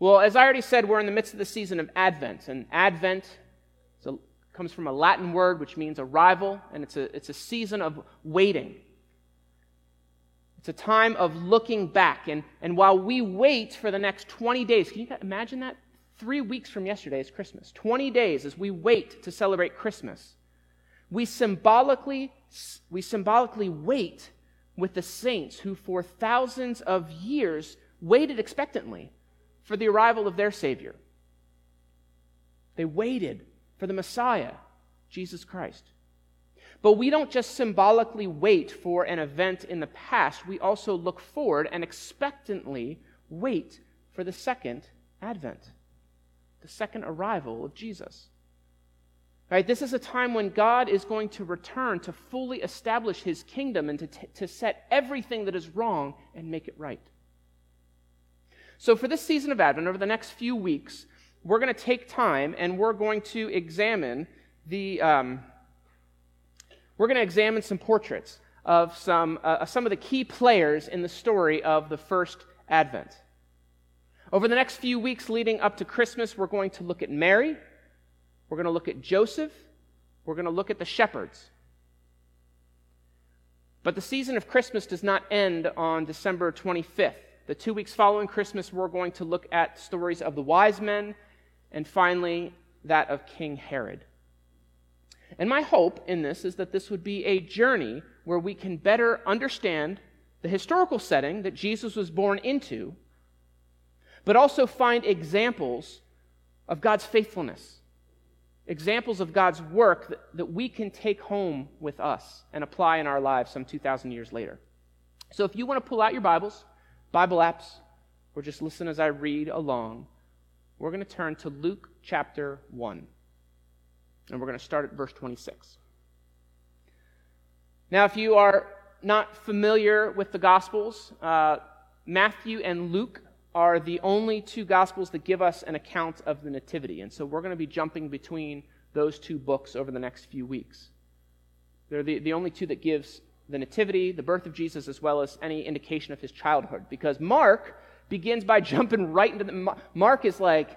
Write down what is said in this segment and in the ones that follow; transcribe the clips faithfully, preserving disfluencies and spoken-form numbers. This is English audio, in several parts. Well, as I already said, we're in the midst of the season of Advent, and Advent is a, comes from a Latin word which means arrival, and it's a, it's a season of waiting. It's a time of looking back, and, and while we wait for the next twenty days, can you imagine that? Three weeks from yesterday is Christmas. twenty days as we wait to celebrate Christmas, we symbolically we symbolically wait with the saints who for thousands of years waited expectantly for the arrival of their Savior. They waited for the Messiah, Jesus Christ. But we don't just symbolically wait for an event in the past, we also look forward and expectantly wait for the second advent, the second arrival of Jesus. Right, this is a time when God is going to return to fully establish his kingdom and to, t- to set everything that is wrong and make it right. So for this season of Advent, over the next few weeks, we're going to take time and we're going to examine the um, we're going to examine some portraits of some uh, some of the key players in the story of the first Advent. Over the next few weeks leading up to Christmas, we're going to look at Mary. We're going to look at Joseph. We're going to look at the shepherds. But the season of Christmas does not end on December twenty-fifth. The two weeks following Christmas, we're going to look at stories of the wise men and finally that of King Herod. And my hope in this is that this would be a journey where we can better understand the historical setting that Jesus was born into, but also find examples of God's faithfulness, examples of God's work that, that we can take home with us and apply in our lives some two thousand years later. So if you want to pull out your Bibles, Bible apps, or just listen as I read along, we're going to turn to Luke chapter one, and we're going to start at verse twenty-six. Now, if you are not familiar with the Gospels, uh, Matthew and Luke are the only two Gospels that give us an account of the Nativity. And so we're going to be jumping between those two books over the next few weeks. They're the, the only two that gives the Nativity, the birth of Jesus, as well as any indication of his childhood. Because Mark begins by jumping right into the... Mark is like,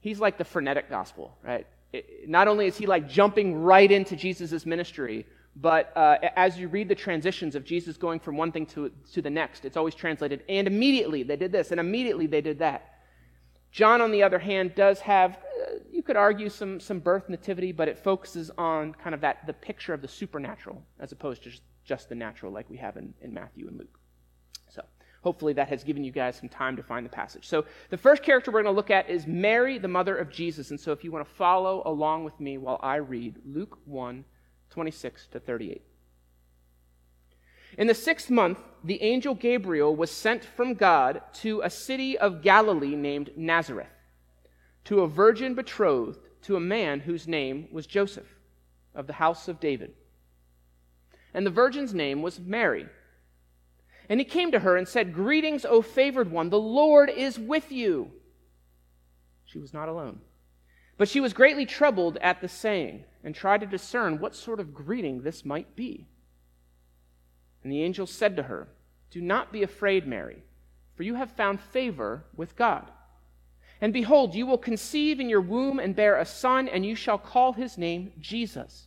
he's like the frenetic Gospel, right? It, not only is he like jumping right into Jesus' ministry, but uh, as you read the transitions of Jesus going from one thing to, to the next, it's always translated, and immediately they did this, and immediately they did that. John, on the other hand, does have, uh, you could argue, some some birth nativity, but it focuses on kind of that the picture of the supernatural as opposed to just, just the natural like we have in, in Matthew and Luke. So hopefully that has given you guys some time to find the passage. So the first character we're going to look at is Mary, the mother of Jesus. And so if you want to follow along with me while I read Luke one, twenty-six to thirty-eight. In the sixth month, the angel Gabriel was sent from God to a city of Galilee named Nazareth, to a virgin betrothed to a man whose name was Joseph, of the house of David. And the virgin's name was Mary. And he came to her and said, "Greetings, O favored one, the Lord is with you." She was not alone, but she was greatly troubled at the saying, and tried to discern what sort of greeting this might be. And the angel said to her, "Do not be afraid, Mary, for you have found favor with God. And behold, you will conceive in your womb and bear a son, and you shall call his name Jesus.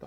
"The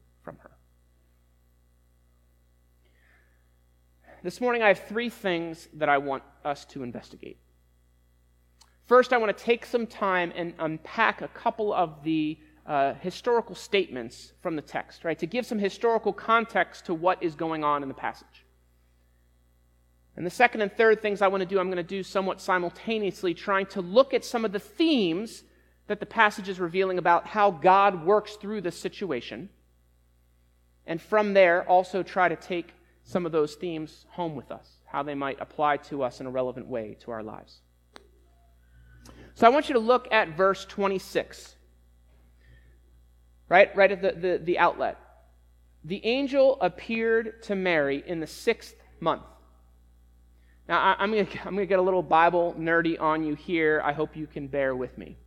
from her. This morning I have three things that I want us to investigate. First, I want to take some time and unpack a couple of the uh, historical statements from the text, right, to give some historical context to what is going on in the passage. And the second and third things I want to do, I'm going to do somewhat simultaneously, trying to look at some of the themes that the passage is revealing about how God works through this situation. And from there, also try to take some of those themes home with us, how they might apply to us in a relevant way to our lives. So I want you to look at verse twenty-six, right, right at the, the, the outlet. The angel appeared to Mary in the sixth month. Now, I, I'm going I'm to get a little Bible nerdy on you here. I hope you can bear with me.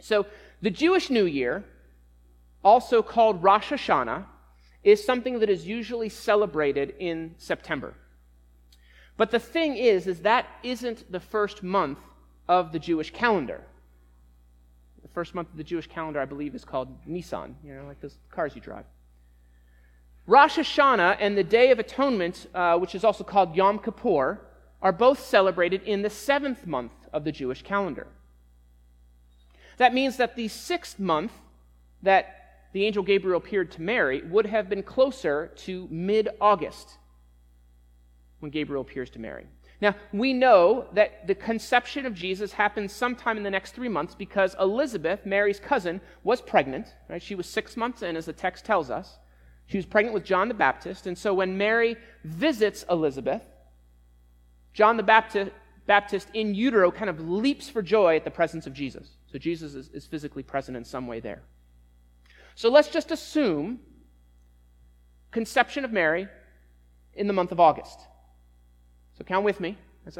So the Jewish New Year, also called Rosh Hashanah, is something that is usually celebrated in September. But the thing is, is that isn't the first month of the Jewish calendar. The first month of the Jewish calendar, I believe, is called Nisan, you know, like those cars you drive. Rosh Hashanah and the Day of Atonement, uh, which is also called Yom Kippur, are both celebrated in the seventh month of the Jewish calendar. That means that the sixth month that the angel Gabriel appeared to Mary would have been closer to mid-August when Gabriel appears to Mary. Now, we know that the conception of Jesus happens sometime in the next three months because Elizabeth, Mary's cousin, was pregnant. Right? She was six months in, as the text tells us. She was pregnant with John the Baptist, and so when Mary visits Elizabeth, John the Baptist, Baptist in utero kind of leaps for joy at the presence of Jesus. So Jesus is, is physically present in some way there. So let's just assume conception of Mary in the month of August. So count with me. That's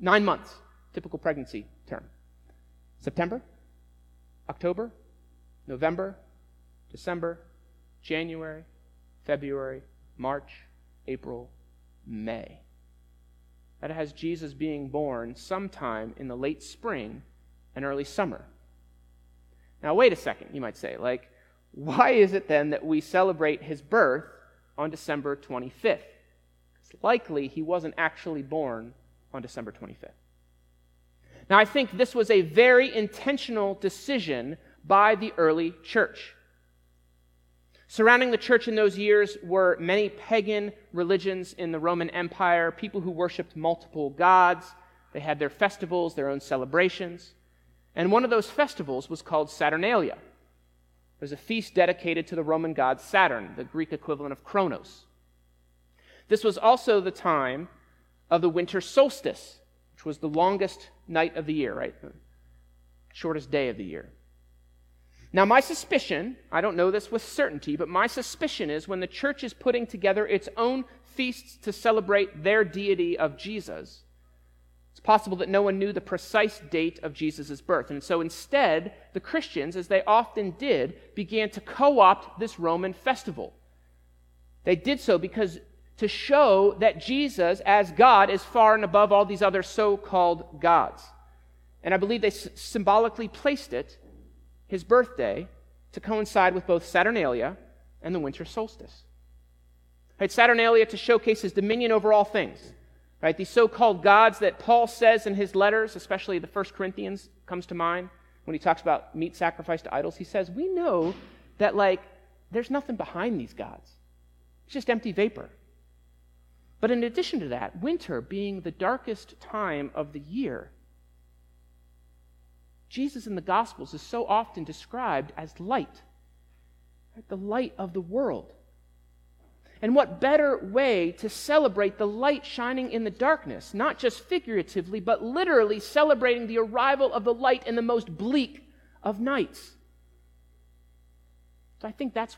nine months, typical pregnancy term. September, October, November, December, January, February, March, April, May. That has Jesus being born sometime in the late spring and early summer. Now wait a second, you might say, like, why is it then that we celebrate his birth on December twenty-fifth? It's likely he wasn't actually born on December twenty-fifth. Now, I think this was a very intentional decision by the early church. Surrounding the church in those years were many pagan religions in the Roman Empire, people who worshipped multiple gods. They had their festivals, their own celebrations. And one of those festivals was called Saturnalia. It was a feast dedicated to the Roman god Saturn, the Greek equivalent of Kronos. This was also the time of the winter solstice, which was the longest night of the year, right? The shortest day of the year. Now, my suspicion, I don't know this with certainty, but my suspicion is when the church is putting together its own feasts to celebrate their deity of Jesus, it's possible that no one knew the precise date of Jesus' birth. And so instead, the Christians, as they often did, began to co-opt this Roman festival. They did so because to show that Jesus, as God, is far and above all these other so-called gods. And I believe they s- symbolically placed it, his birthday, to coincide with both Saturnalia and the winter solstice. Right, Saturnalia to showcase his dominion over all things. Right, these so-called gods that Paul says in his letters, especially the First Corinthians comes to mind, when he talks about meat sacrificed to idols, he says, we know that, like, there's nothing behind these gods. It's just empty vapor. But in addition to that, winter being the darkest time of the year, Jesus in the Gospels is so often described as light, right? The light of the world. And what better way to celebrate the light shining in the darkness, not just figuratively, but literally celebrating the arrival of the light in the most bleak of nights. So I think that's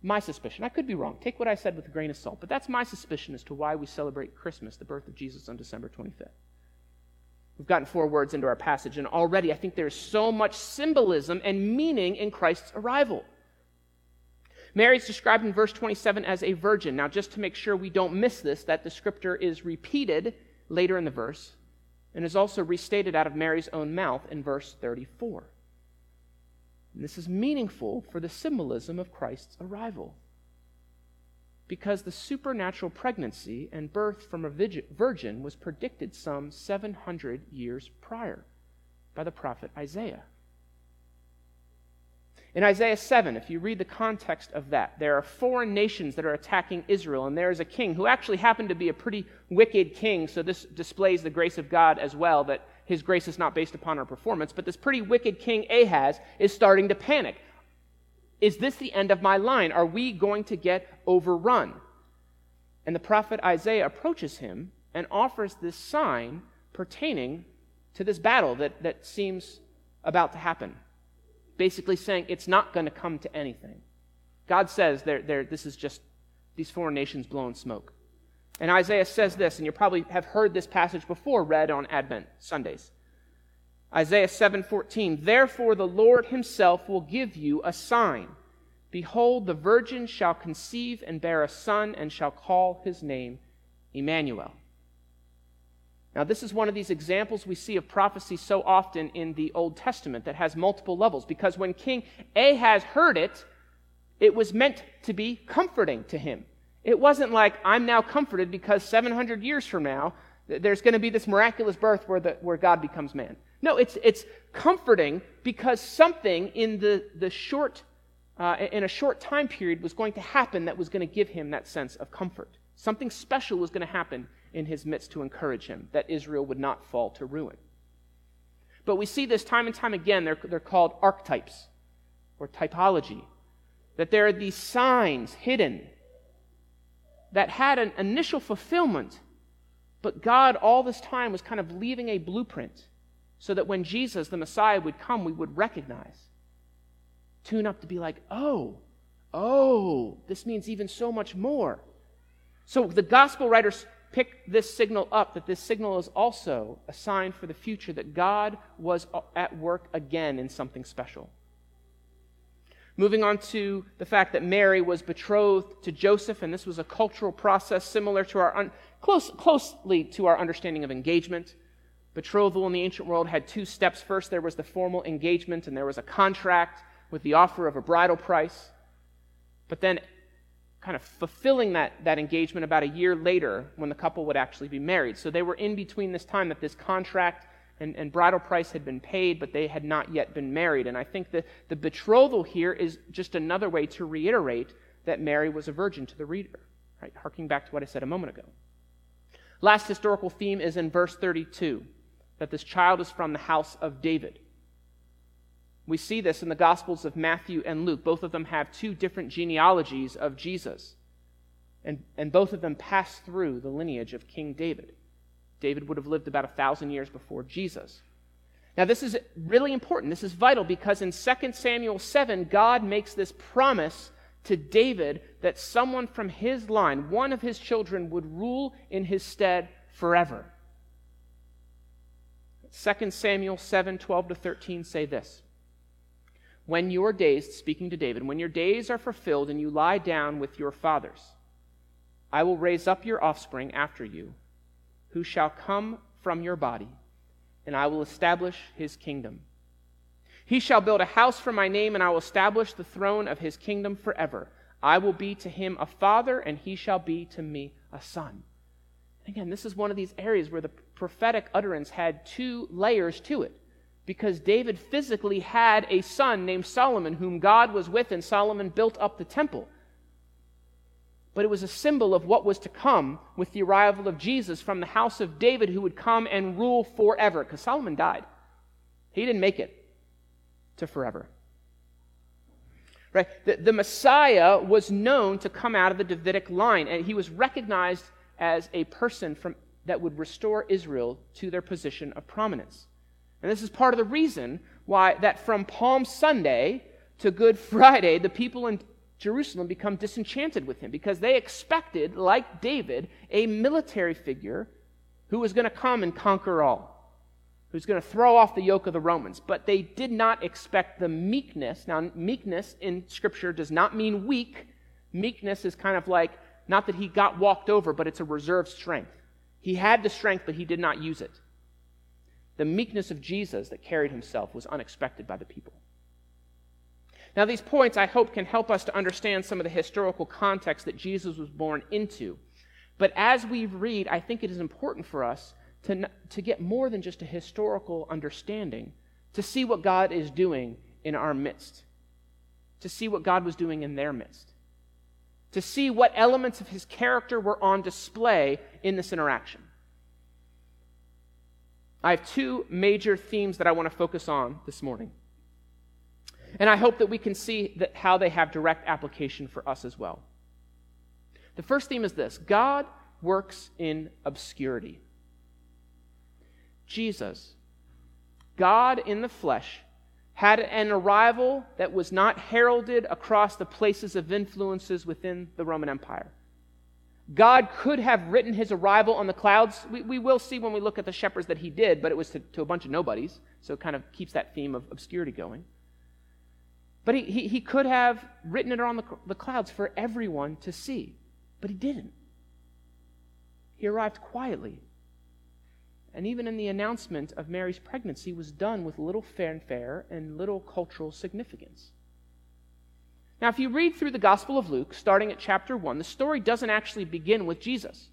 my suspicion. I could be wrong. Take what I said with a grain of salt, but that's my suspicion as to why we celebrate Christmas, the birth of Jesus, on December twenty-fifth. We've gotten four words into our passage, and already I think there's so much symbolism and meaning in Christ's arrival. Mary is described in verse twenty-seven as a virgin. Now, just to make sure we don't miss this, that descriptor is repeated later in the verse and is also restated out of Mary's own mouth in verse thirty-four. And this is meaningful for the symbolism of Christ's arrival, because the supernatural pregnancy and birth from a virgin was predicted some seven hundred years prior by the prophet Isaiah. In Isaiah seven, if you read the context of that, there are foreign nations that are attacking Israel, and there is a king who actually happened to be a pretty wicked king, so this displays the grace of God as well, that his grace is not based upon our performance, but this pretty wicked king, Ahaz, is starting to panic. Is this the end of my line? Are we going to get overrun? And the prophet Isaiah approaches him and offers this sign pertaining to this battle that, that seems about to happen. Basically saying it's not going to come to anything. God says they're, they're, this is just these foreign nations blowing smoke. And Isaiah says this, and you probably have heard this passage before read on Advent Sundays. Isaiah seven fourteen, therefore the Lord himself will give you a sign. Behold, the virgin shall conceive and bear a son and shall call his name Emmanuel. Now, this is one of these examples we see of prophecy so often in the Old Testament that has multiple levels, because when King Ahaz heard it, it was meant to be comforting to him. It wasn't like, I'm now comforted because seven hundred years from now, there's going to be this miraculous birth where, the, where God becomes man. No, it's it's comforting because something in the, the short, uh, in a short time period was going to happen that was going to give him that sense of comfort. Something special was going to happen in his midst to encourage him, that Israel would not fall to ruin. But we see this time and time again. They're, they're called archetypes or typology, that there are these signs hidden that had an initial fulfillment, but God all this time was kind of leaving a blueprint so that when Jesus, the Messiah, would come, we would recognize, tune up to be like, oh, oh, this means even so much more. So the gospel writers pick this signal up, that this signal is also a sign for the future that God was at work again in something special. Moving on to the fact that Mary was betrothed to Joseph, and this was a cultural process similar to our, un- close, closely to our understanding of engagement. Betrothal in the ancient world had two steps. First, there was the formal engagement, and there was a contract with the offer of a bridal price. But then kind of fulfilling that, that engagement about a year later when the couple would actually be married. So they were in between this time that this contract and, and bridal price had been paid, but they had not yet been married. And I think that the betrothal here is just another way to reiterate that Mary was a virgin to the reader, right? Harking back to what I said a moment ago. Last historical theme is in verse thirty-two, that this child is from the house of David. We see this in the Gospels of Matthew and Luke. Both of them have two different genealogies of Jesus. And, and both of them pass through the lineage of King David. David would have lived about a thousand years before Jesus. Now this is really important. This is vital because in Second Samuel seven, God makes this promise to David that someone from his line, one of his children, would rule in his stead forever. Second Samuel seven, twelve to thirteen say this. When your days, speaking to David, when your days are fulfilled and you lie down with your fathers, I will raise up your offspring after you, who shall come from your body, and I will establish his kingdom. He shall build a house for my name, and I will establish the throne of his kingdom forever. I will be to him a father, and he shall be to me a son. Again, this is one of these areas where the prophetic utterance had two layers to it. Because David physically had a son named Solomon, whom God was with, and Solomon built up the temple. But it was a symbol of what was to come with the arrival of Jesus from the house of David, who would come and rule forever, because Solomon died. He didn't make it to forever. Right? The, the Messiah was known to come out of the Davidic line, and he was recognized as a person from, that would restore Israel to their position of prominence. And this is part of the reason why that from Palm Sunday to Good Friday, the people in Jerusalem become disenchanted with him, because they expected, like David, a military figure who was going to come and conquer all, who's going to throw off the yoke of the Romans. But they did not expect the meekness. Now, meekness in Scripture does not mean weak. Meekness is kind of like, not that he got walked over, but it's a reserved strength. He had the strength, but he did not use it. The meekness of Jesus that carried himself was unexpected by the people. Now these points, I hope, can help us to understand some of the historical context that Jesus was born into. But as we read, I think it is important for us to, to get more than just a historical understanding, to see what God is doing in our midst. to see what God was doing in their midst, to see what elements of his character were on display in this interaction. I have two major themes that I want to focus on this morning, and I hope that we can see that how they have direct application for us as well. The first theme is this: God works in obscurity. Jesus, God in the flesh, had an arrival that was not heralded across the places of influences within the Roman Empire. God could have written his arrival on the clouds. We, we will see when we look at the shepherds that he did, but it was to, to a bunch of nobodies, so it kind of keeps that theme of obscurity going. But he, he, he could have written it on the, the clouds for everyone to see, but he didn't. He arrived quietly. And even in the announcement of Mary's pregnancy was done with little fanfare and little cultural significance. Now, if you read through the Gospel of Luke, starting at chapter one, the story doesn't actually begin with Jesus.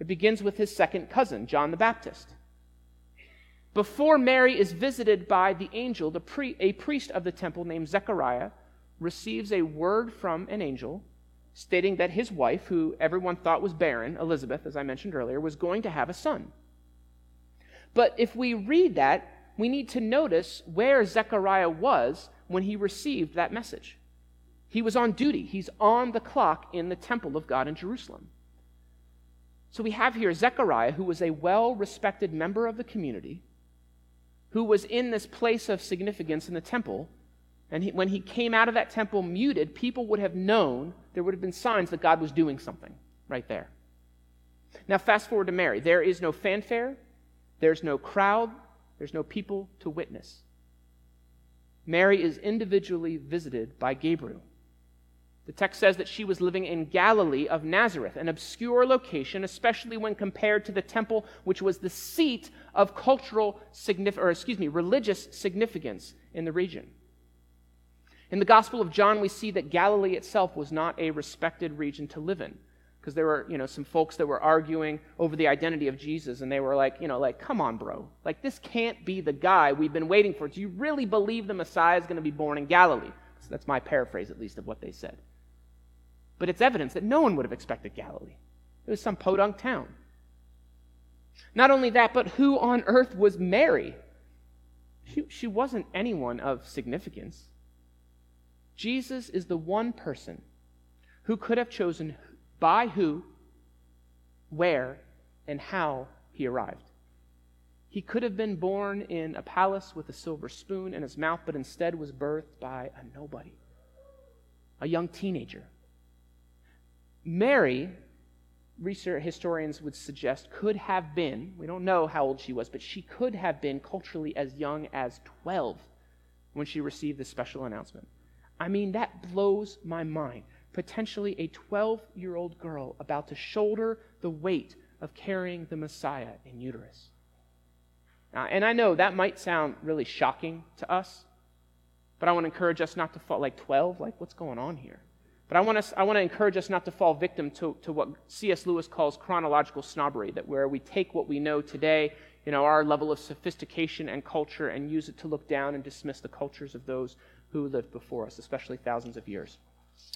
It begins with his second cousin, John the Baptist. Before Mary is visited by the angel, the pre- a priest of the temple named Zechariah receives a word from an angel stating that his wife, who everyone thought was barren, Elizabeth, as I mentioned earlier, was going to have a son. But if we read that, we need to notice where Zechariah was when he received that message. He was on duty. He's on the clock in the temple of God in Jerusalem. So we have here Zechariah, who was a well-respected member of the community, who was in this place of significance in the temple, and he, when he came out of that temple muted, people would have known, there would have been signs that God was doing something right there. Now fast forward to Mary. There is no fanfare. There's no crowd, there's no people to witness. Mary is individually visited by Gabriel. The text says that she was living in Galilee of Nazareth, an obscure location, especially when compared to the temple, which was the seat of cultural signif- or excuse me, religious significance in the region. In the Gospel of John, we see that Galilee itself was not a respected region to live in, because there were, you know, some folks that were arguing over the identity of Jesus, and they were like, you know, like, come on, bro. Like, this can't be the guy we've been waiting for. Do you really believe the Messiah is going to be born in Galilee? So that's my paraphrase, at least, of what they said. But it's evidence that no one would have expected Galilee. It was some podunk town. Not only that, but who on earth was Mary? She, she wasn't anyone of significance. Jesus is the one person who could have chosen by who, where, and how he arrived. He could have been born in a palace with a silver spoon in his mouth, but instead was birthed by a nobody, a young teenager. Mary, research historians would suggest, could have been, we don't know how old she was, but she could have been culturally as young as twelve when she received this special announcement. I mean, that blows my mind. Potentially a twelve-year-old girl about to shoulder the weight of carrying the Messiah in uterus. Uh, and I know that might sound really shocking to us, but I want to encourage us not to fall, like twelve, like what's going on here? But I want us, I want to encourage us not to fall victim to, to what C S Lewis calls chronological snobbery, that where we take what we know today, you know, our level of sophistication and culture, and use it to look down and dismiss the cultures of those who lived before us, especially thousands of years.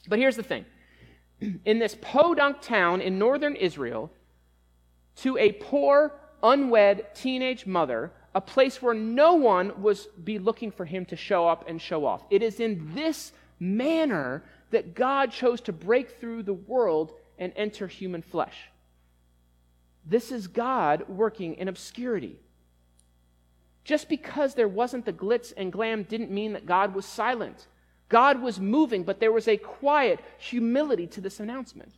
But here's the thing. In this podunk town in northern Israel, to a poor, unwed teenage mother, a place where no one was be looking for him to show up and show off. It is in this manner that God chose to break through the world and enter human flesh. This is God working in obscurity. Just because there wasn't the glitz and glam didn't mean that God was silent. God was moving, but there was a quiet humility to this announcement.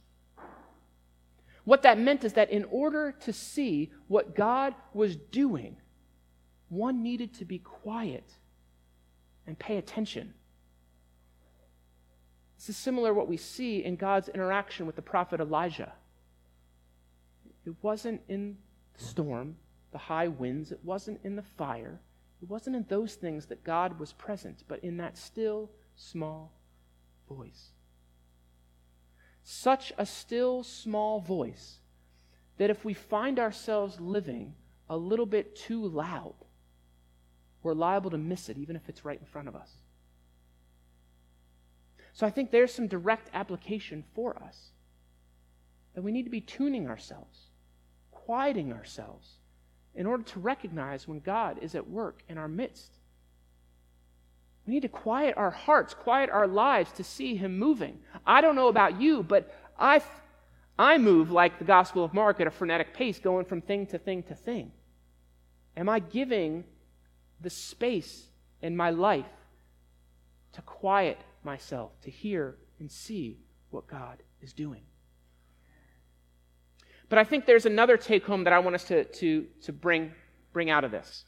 What that meant is that in order to see what God was doing, one needed to be quiet and pay attention. This is similar to what we see in God's interaction with the prophet Elijah. It wasn't in the storm, the high winds, it wasn't in the fire, it wasn't in those things that God was present, but in that still small voice. Such a still small voice that if we find ourselves living a little bit too loud, we're liable to miss it, even if it's right in front of us. So I think there's some direct application for us, that we need to be tuning ourselves, quieting ourselves, in order to recognize when God is at work in our midst. We need to quiet our hearts, quiet our lives to see Him moving. I don't know about you, but I, I move like the Gospel of Mark at a frenetic pace, going from thing to thing to thing. Am I giving the space in my life to quiet myself, to hear and see what God is doing? But I think there's another take-home that I want us to, to, to bring, bring out of this.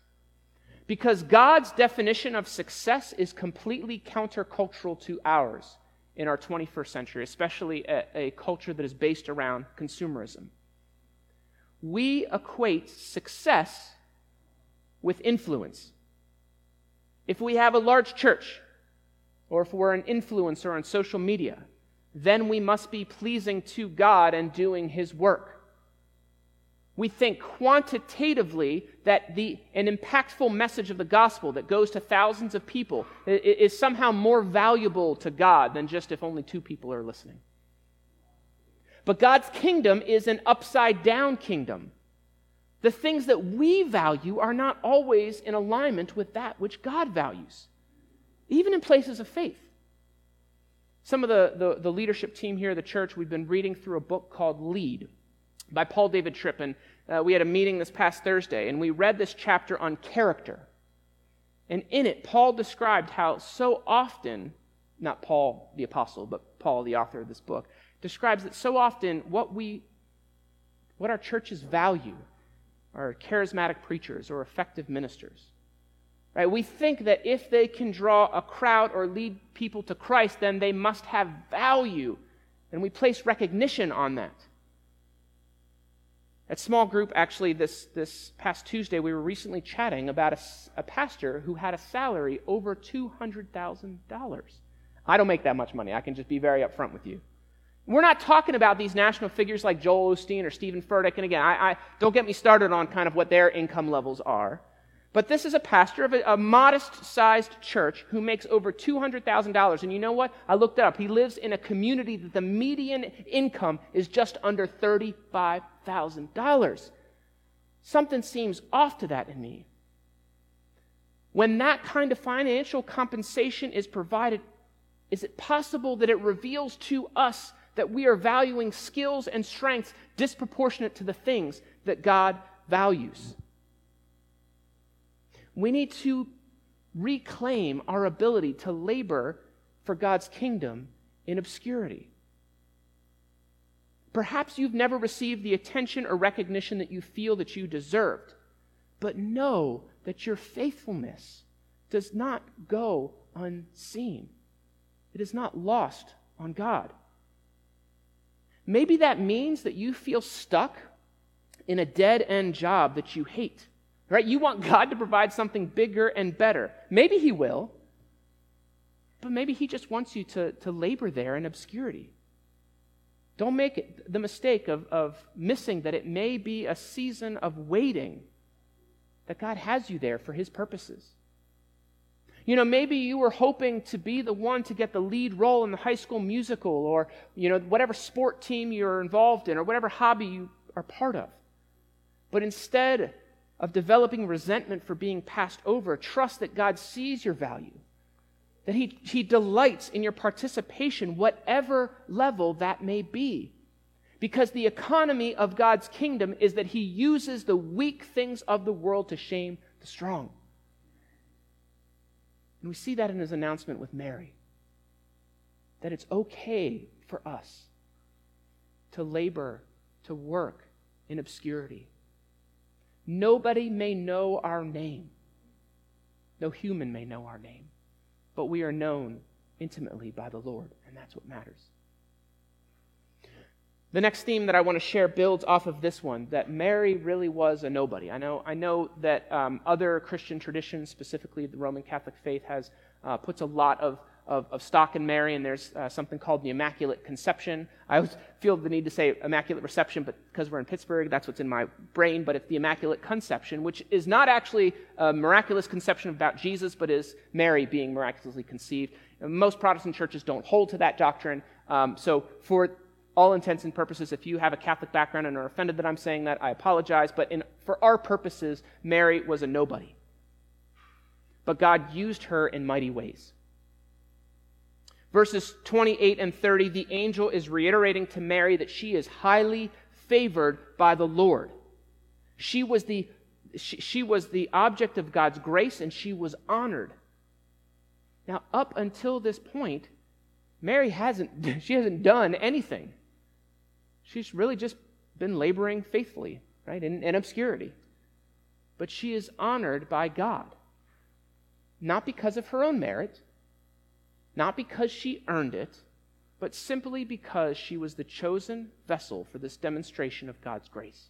Because God's definition of success is completely countercultural to ours in our twenty-first century, especially a, a culture that is based around consumerism. We equate success with influence. If we have a large church, or if we're an influencer on social media, then we must be pleasing to God and doing His work. We think quantitatively that the an impactful message of the gospel that goes to thousands of people is somehow more valuable to God than just if only two people are listening. But God's kingdom is an upside-down kingdom. The things that we value are not always in alignment with that which God values, even in places of faith. Some of the, the, the leadership team here at the church, we've been reading through a book called Lead by Paul David Tripp, and uh, we had a meeting this past Thursday, and we read this chapter on character. And in it, Paul described how so often, not Paul the apostle, but Paul the author of this book, describes that so often what we, what our churches value are charismatic preachers or effective ministers. Right? We think that if they can draw a crowd or lead people to Christ, then they must have value, and we place recognition on that. At small group, actually, this, this past Tuesday, we were recently chatting about a, a pastor who had a salary over two hundred thousand dollars. I don't make that much money. I can just be very upfront with you. We're not talking about these national figures like Joel Osteen or Stephen Furtick, and again, I, I don't get me started on kind of what their income levels are. But this is a pastor of a, a modest-sized church who makes over two hundred thousand dollars. And you know what? I looked it up. He lives in a community that the median income is just under thirty-five thousand dollars. Something seems off to that in me. When that kind of financial compensation is provided, is it possible that it reveals to us that we are valuing skills and strengths disproportionate to the things that God values? We need to reclaim our ability to labor for God's kingdom in obscurity. Perhaps you've never received the attention or recognition that you feel that you deserved, but know that your faithfulness does not go unseen. It is not lost on God. Maybe that means that you feel stuck in a dead-end job that you hate. Right? You want God to provide something bigger and better. Maybe He will, but maybe He just wants you to, to labor there in obscurity. Don't make it the mistake of, of missing that it may be a season of waiting that God has you there for His purposes. You know, maybe you were hoping to be the one to get the lead role in the high school musical, or, you know, whatever sport team you're involved in, or whatever hobby you are part of. But instead of developing resentment for being passed over, trust that God sees your value, that he, he delights in your participation, whatever level that may be. Because the economy of God's kingdom is that He uses the weak things of the world to shame the strong. And we see that in His announcement with Mary, that it's okay for us to labor, to work in obscurity. Nobody may know our name. No human may know our name. But we are known intimately by the Lord, and that's what matters. The next theme that I want to share builds off of this one, that Mary really was a nobody. I know, I know that um, other Christian traditions, specifically the Roman Catholic faith, has uh, puts a lot of Of, of stock in Mary, and there's uh, something called the Immaculate Conception. I always feel the need to say Immaculate Reception, but because we're in Pittsburgh, that's what's in my brain, but it's the Immaculate Conception, which is not actually a miraculous conception about Jesus, but is Mary being miraculously conceived. Most Protestant churches don't hold to that doctrine. Um, so for all intents and purposes, if you have a Catholic background and are offended that I'm saying that, I apologize. But in, for our purposes, Mary was a nobody. But God used her in mighty ways. Verses twenty-eight and thirty, the angel is reiterating to Mary that she is highly favored by the Lord. She was the, she, she was the object of God's grace, and she was honored. Now, up until this point, Mary hasn't, she hasn't done anything. She's really just been laboring faithfully, right, in, in obscurity. But she is honored by God, not because of her own merit, not because she earned it, but simply because she was the chosen vessel for this demonstration of God's grace.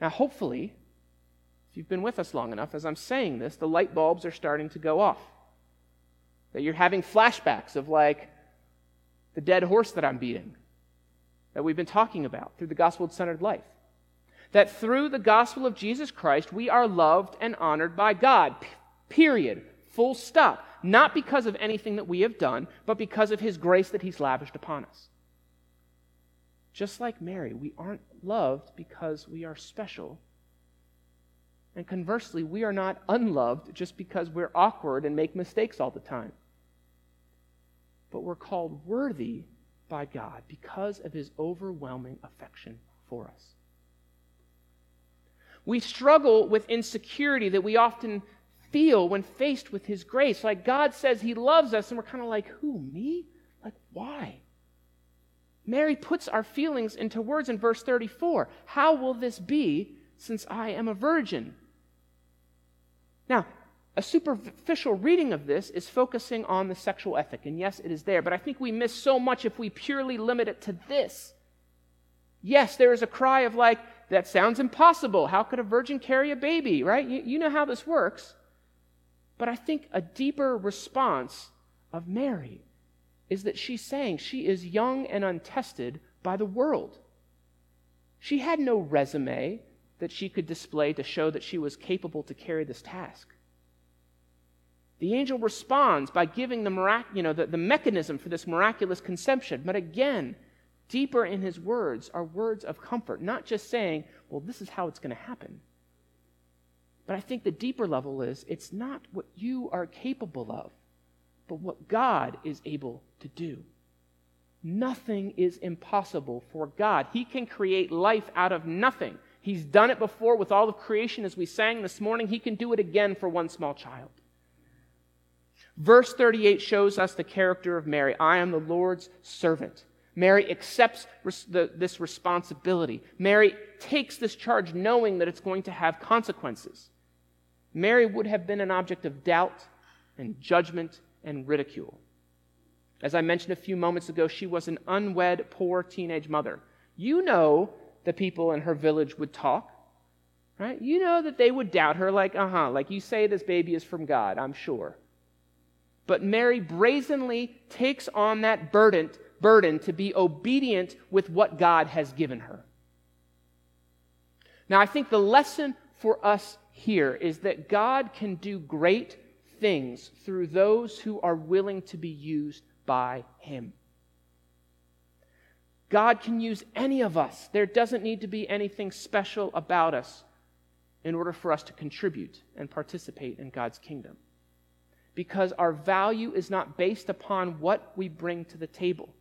Now, hopefully, if you've been with us long enough, as I'm saying this, the light bulbs are starting to go off. That you're having flashbacks of, like, the dead horse that I'm beating, that we've been talking about through the gospel-centered life. That through the gospel of Jesus Christ, we are loved and honored by God, period, full stop. Not because of anything that we have done, but because of His grace that He's lavished upon us. Just like Mary, we aren't loved because we are special. And conversely, we are not unloved just because we're awkward and make mistakes all the time. But we're called worthy by God because of His overwhelming affection for us. We struggle with insecurity that we often feel when faced with His grace. Like, God says He loves us, and we're kind of like, who, me? Like, why? Mary puts our feelings into words in verse thirty-four. How will this be since I am a virgin? Now, a superficial reading of this is focusing on the sexual ethic, and yes, it is there, but I think we miss so much if we purely limit it to this. Yes, there is a cry of like, that sounds impossible. How could a virgin carry a baby, right? You, you know how this works. But I think a deeper response of Mary is that she's saying she is young and untested by the world. She had no resume that she could display to show that she was capable to carry this task. The angel responds by giving the, mirac- you know, the, the mechanism for this miraculous conception. But again, deeper in his words are words of comfort, not just saying, well, this is how it's going to happen. But I think the deeper level is, it's not what you are capable of, but what God is able to do. Nothing is impossible for God. He can create life out of nothing. He's done it before with all of creation, as we sang this morning. He can do it again for one small child. Verse thirty-eight shows us the character of Mary. I am the Lord's servant. Mary accepts this responsibility. Mary takes this charge knowing that it's going to have consequences. Mary would have been an object of doubt and judgment and ridicule. As I mentioned a few moments ago, she was an unwed, poor teenage mother. You know the people in her village would talk, right? You know that they would doubt her, like, uh-huh, like you say this baby is from God, I'm sure. But Mary brazenly takes on that burden burden to be obedient with what God has given her. Now, I think the lesson for us here is that God can do great things through those who are willing to be used by Him. God can use any of us. There doesn't need to be anything special about us in order for us to contribute and participate in God's kingdom, because our value is not based upon what we bring to the table,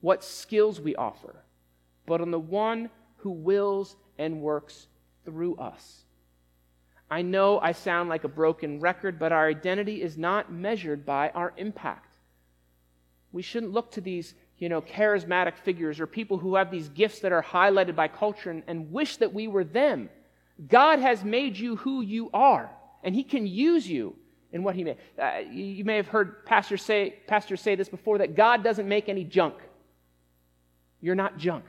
what skills we offer, but on the one who wills and works through us. I know I sound like a broken record, but our identity is not measured by our impact. We shouldn't look to these, you know, charismatic figures or people who have these gifts that are highlighted by culture and, and wish that we were them. God has made you who you are, and He can use you in what He made. Uh, you may have heard pastors say, pastors say this before, that God doesn't make any junk. You're not junk.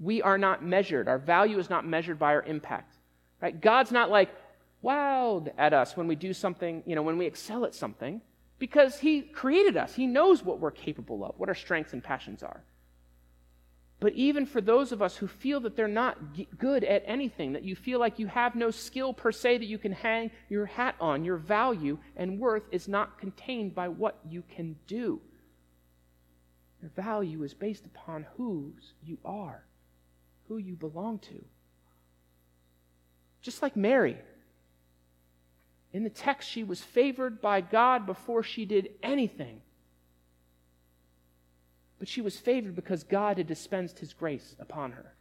We are not measured. Our value is not measured by our impact. Right? God's not like wowed at us when we do something, you know, when we excel at something, because He created us. He knows what we're capable of, what our strengths and passions are. But even for those of us who feel that they're not g- good at anything, that you feel like you have no skill per se that you can hang your hat on, your value and worth is not contained by what you can do. Your value is based upon whose you are, who you belong to. Just like Mary. In the text, she was favored by God before she did anything. But she was favored because God had dispensed His grace upon her.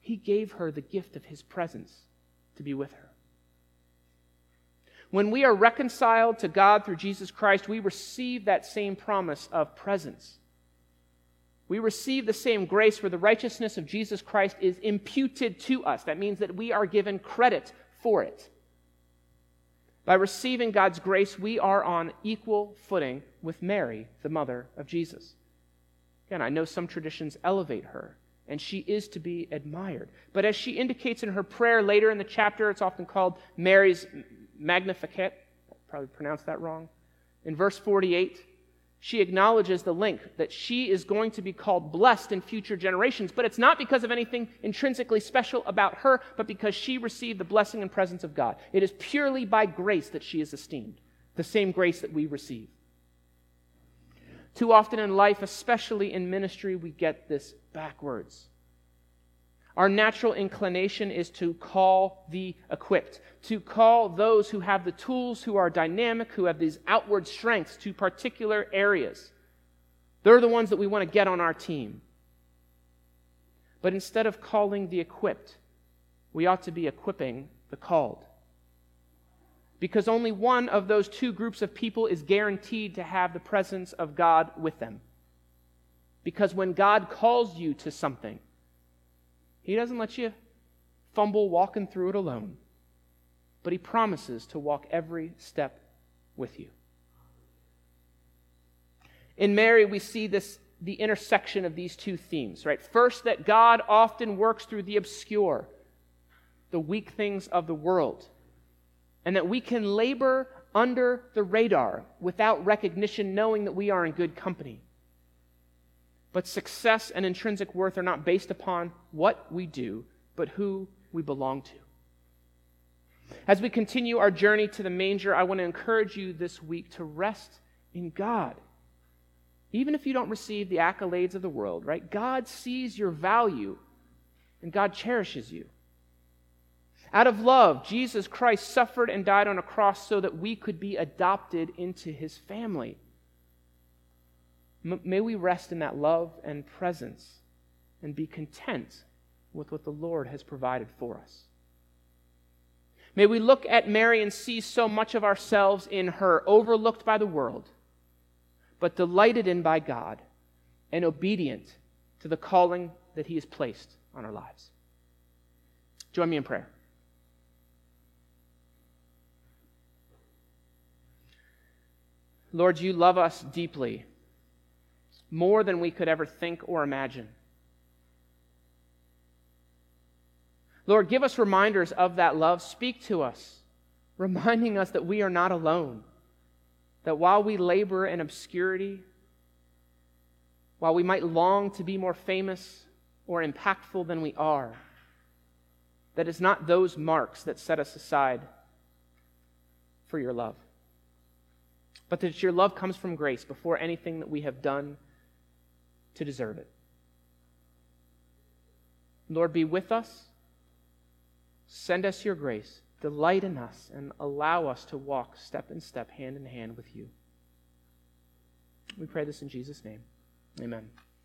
He gave her the gift of His presence to be with her. When we are reconciled to God through Jesus Christ, we receive that same promise of presence. We receive the same grace where the righteousness of Jesus Christ is imputed to us. That means that we are given credit for it. By receiving God's grace, we are on equal footing with Mary, the mother of Jesus. Again, I know some traditions elevate her, and she is to be admired. But as she indicates in her prayer later in the chapter, it's often called Mary's Magnificat. I probably pronounced that wrong. In verse forty-eight, she acknowledges the link that she is going to be called blessed in future generations, but it's not because of anything intrinsically special about her, but because she received the blessing and presence of God. It is purely by grace that she is esteemed, the same grace that we receive. Too often in life, especially in ministry, we get this backwards. Our natural inclination is to call the equipped, to call those who have the tools, who are dynamic, who have these outward strengths to particular areas. They're the ones that we want to get on our team. But instead of calling the equipped, we ought to be equipping the called. Because only one of those two groups of people is guaranteed to have the presence of God with them. Because when God calls you to something, He doesn't let you fumble walking through it alone, but He promises to walk every step with you. In Mary, we see this the intersection of these two themes, right? First, that God often works through the obscure, the weak things of the world, and that we can labor under the radar without recognition, knowing that we are in good company. But success and intrinsic worth are not based upon what we do, but who we belong to. As we continue our journey to the manger, I want to encourage you this week to rest in God. Even if you don't receive the accolades of the world, right? God sees your value and God cherishes you. Out of love, Jesus Christ suffered and died on a cross so that we could be adopted into His family. M- may we rest in that love and presence and be content with what the Lord has provided for us. May we look at Mary and see so much of ourselves in her, overlooked by the world, but delighted in by God and obedient to the calling that He has placed on our lives. Join me in prayer. Lord, You love us deeply, more than we could ever think or imagine. Lord, give us reminders of that love. Speak to us, reminding us that we are not alone, that while we labor in obscurity, while we might long to be more famous or impactful than we are, that it's not those marks that set us aside for Your love, but that Your love comes from grace before anything that we have done to deserve it. Lord, be with us. Send us Your grace. Delight in us and allow us to walk step in step, hand in hand with You. We pray this in Jesus' name. Amen.